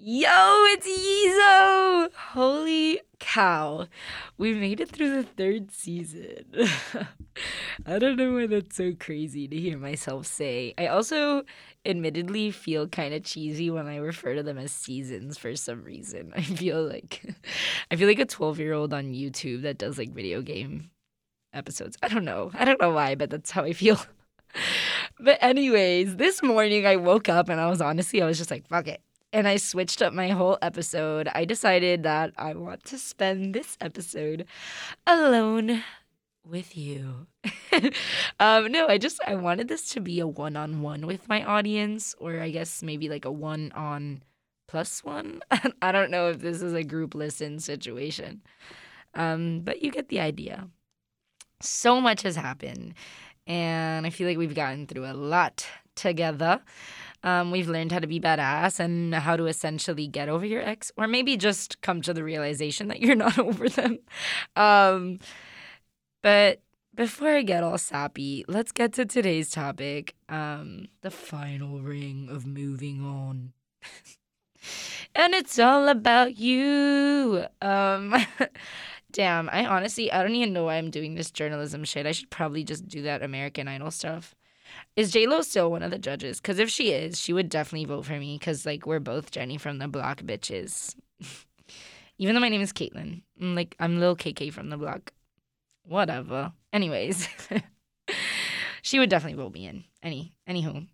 Yo, it's Yeezo! Holy cow. We made it through the third season. I don't know why that's so crazy to hear myself say. I also admittedly feel kind of cheesy when I refer to them as seasons for some reason. I feel like a 12-year-old on YouTube that does like video game episodes. I don't know why, but that's how I feel. But anyways, this morning I woke up and I was just like, fuck it. And I switched up my whole episode. I decided that I want to spend this episode alone with you. I wanted this to be a one-on-one with my audience, or I guess maybe like a one-on-plus-one. I don't know if this is a group listen situation, but you get the idea. So much has happened, and I feel like we've gotten through a lot together. We've learned how to be badass and how to essentially get over your ex, or maybe just come to the realization that you're not over them. But before I get all sappy, let's get to today's topic, the final ring of moving on. And it's all about you. Damn, I don't even know why I'm doing this journalism shit. I should probably just do that American Idol stuff. Is JLo still one of the judges? Because if she is, she would definitely vote for me because, like, we're both Jenny from the block bitches. Even though my name is Caitlin. I'm Lil KK from the block. Whatever. Anyways. She would definitely vote me in. Anywho.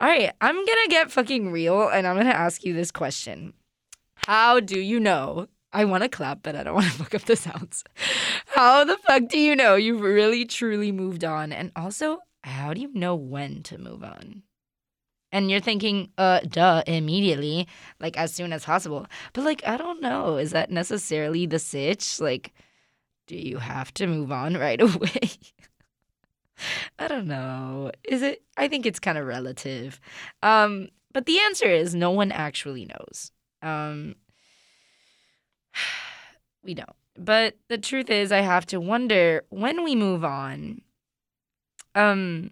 All right. I'm going to get fucking real, and I'm going to ask you this question. How do you know? I want to clap, but I don't want to fuck up the sounds. How the fuck do you know you've really, truly moved on? And also, how do you know when to move on? And you're thinking, immediately, like as soon as possible. But like, I don't know. Is that necessarily the sitch? Like, do you have to move on right away? I don't know. Is it? I think it's kind of relative. But the answer is no one actually knows. We don't. But the truth is, I have to wonder when we move on. I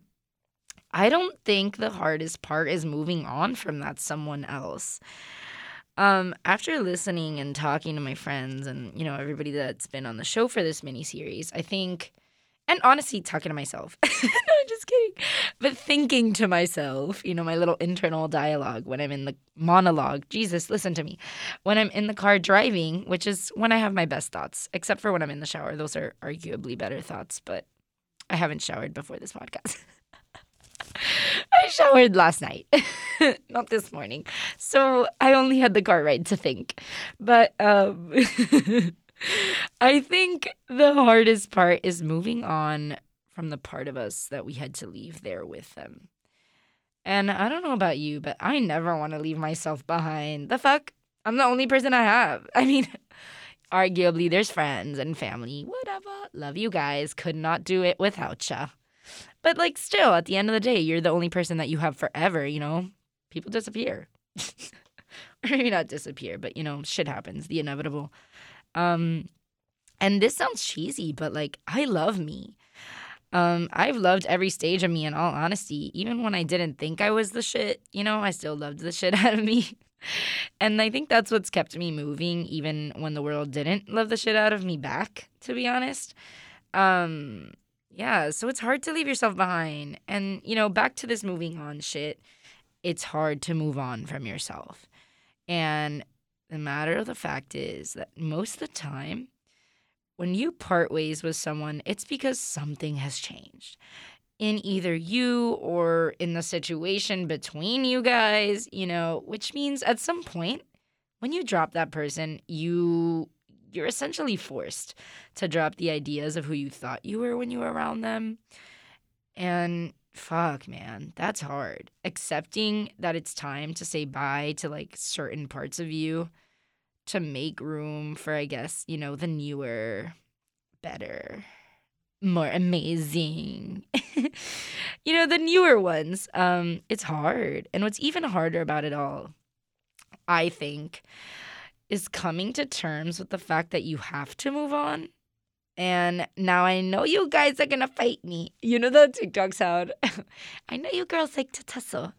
don't think the hardest part is moving on from that someone else. After listening and talking to my friends and, you know, everybody that's been on the show for this mini-series, I think, and honestly talking to myself, no, just kidding, but thinking to myself, you know, my little internal dialogue when I'm in the monologue, Jesus, listen to me, when I'm in the car driving, which is when I have my best thoughts, except for when I'm in the shower. Those are arguably better thoughts, but I haven't showered before this podcast. I showered last night, not this morning. So I only had the car ride to think. But I think the hardest part is moving on from the part of us that we had to leave there with them. And I don't know about you, but I never want to leave myself behind. The fuck? I'm the only person I have. I mean, arguably there's friends and family, whatever. Love you guys. Could not do it without ya. But, like, still, at the end of the day, you're the only person that you have forever, you know? People disappear. Or maybe not disappear, but, you know, shit happens. The inevitable. And this sounds cheesy, but, like, I love me. I've loved every stage of me, in all honesty. Even when I didn't think I was the shit, you know, I still loved the shit out of me. And I think that's what's kept me moving, even when the world didn't love the shit out of me back, to be honest. Yeah, so it's hard to leave yourself behind. And, you know, back to this moving on shit, it's hard to move on from yourself. And the matter of the fact is that most of the time, when you part ways with someone, it's because something has changed in either you or in the situation between you guys, you know, which means at some point when you drop that person, you're essentially forced to drop the ideas of who you thought you were when you were around them. And fuck, man, that's hard. Accepting that it's time to say bye to, like, certain parts of you to make room for, I guess, you know, the newer, better, more amazing, you know, the newer ones. It's hard. And what's even harder about it all, I think, is coming to terms with the fact that you have to move on. And now I know you guys are going to fight me. You know that TikTok sound? I know you girls like to tussle.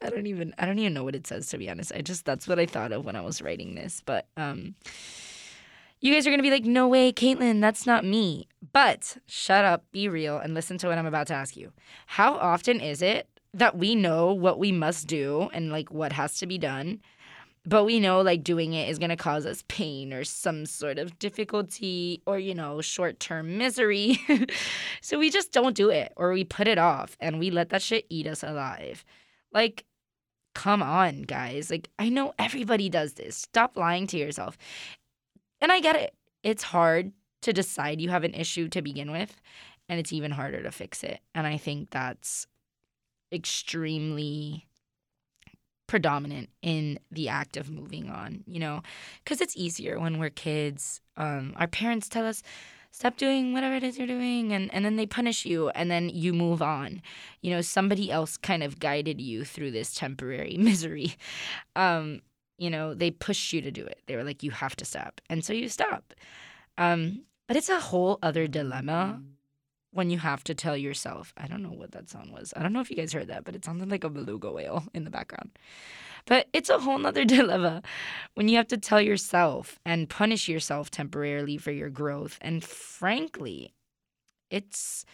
I don't even know what it says, to be honest. That's what I thought of when I was writing this. But you guys are going to be like, no way, Caitlin, that's not me. But shut up, be real, and listen to what I'm about to ask you. How often is it that we know what we must do and, like, what has to be done, but we know, like, doing it is going to cause us pain or some sort of difficulty or, you know, short-term misery. So we just don't do it, or we put it off, and we let that shit eat us alive. Like, come on, guys. Like, I know everybody does this. Stop lying to yourself. And I get it. It's hard to decide you have an issue to begin with, and it's even harder to fix it. And I think that's extremely predominant in the act of moving on, you know, because it's easier when we're kids. Our parents tell us, stop doing whatever it is you're doing, and then they punish you, and then you move on. You know, somebody else kind of guided you through this temporary misery. You know, they pushed you to do it. They were like, you have to stop. And so you stop. But it's a whole other dilemma when you have to tell yourself, I don't know what that sound was. I don't know if you guys heard that, but it sounded like a beluga whale in the background. But it's a whole nother dilemma when you have to tell yourself and punish yourself temporarily for your growth. And frankly, it's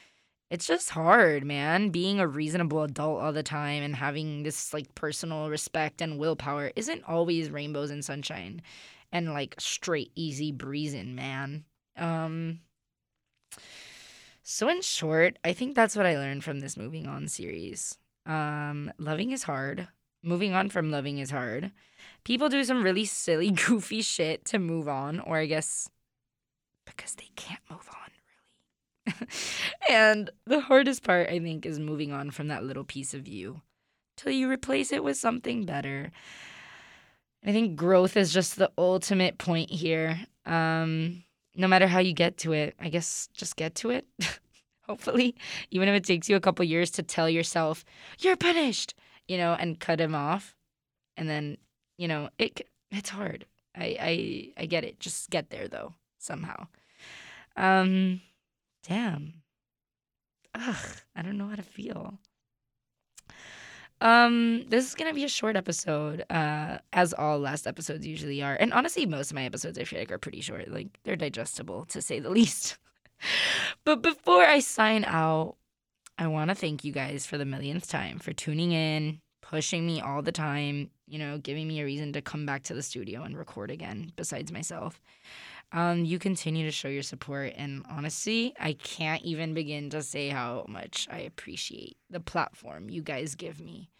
just hard, man. Being a reasonable adult all the time and having this, like, personal respect and willpower isn't always rainbows and sunshine and, like, straight, easy breezing, man. So in short, I think that's what I learned from this Moving On series. Loving is hard. Moving on from loving is hard. People do some really silly, goofy shit to move on, or I guess because they can't move on, really. And the hardest part, I think, is moving on from that little piece of you till you replace it with something better. I think growth is just the ultimate point here. No matter how you get to it, I guess just get to it, hopefully. Even if it takes you a couple years to tell yourself, you're punished, you know, and cut him off. And then, you know, it's hard. I get it. Just get there, though, somehow. Damn. Ugh, I don't know how to feel. This is going to be a short episode, as all last episodes usually are. And honestly, most of my episodes, I feel like, are pretty short. Like, they're digestible, to say the least. But before I sign out, I want to thank you guys for the millionth time for tuning in, pushing me all the time, you know, giving me a reason to come back to the studio and record again, besides myself. You continue to show your support, and honestly, I can't even begin to say how much I appreciate the platform you guys give me.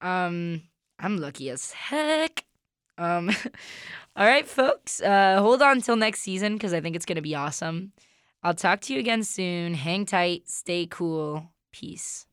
I'm lucky as heck. All right, folks, hold on till next season, because I think it's going to be awesome. I'll talk to you again soon. Hang tight. Stay cool. Peace.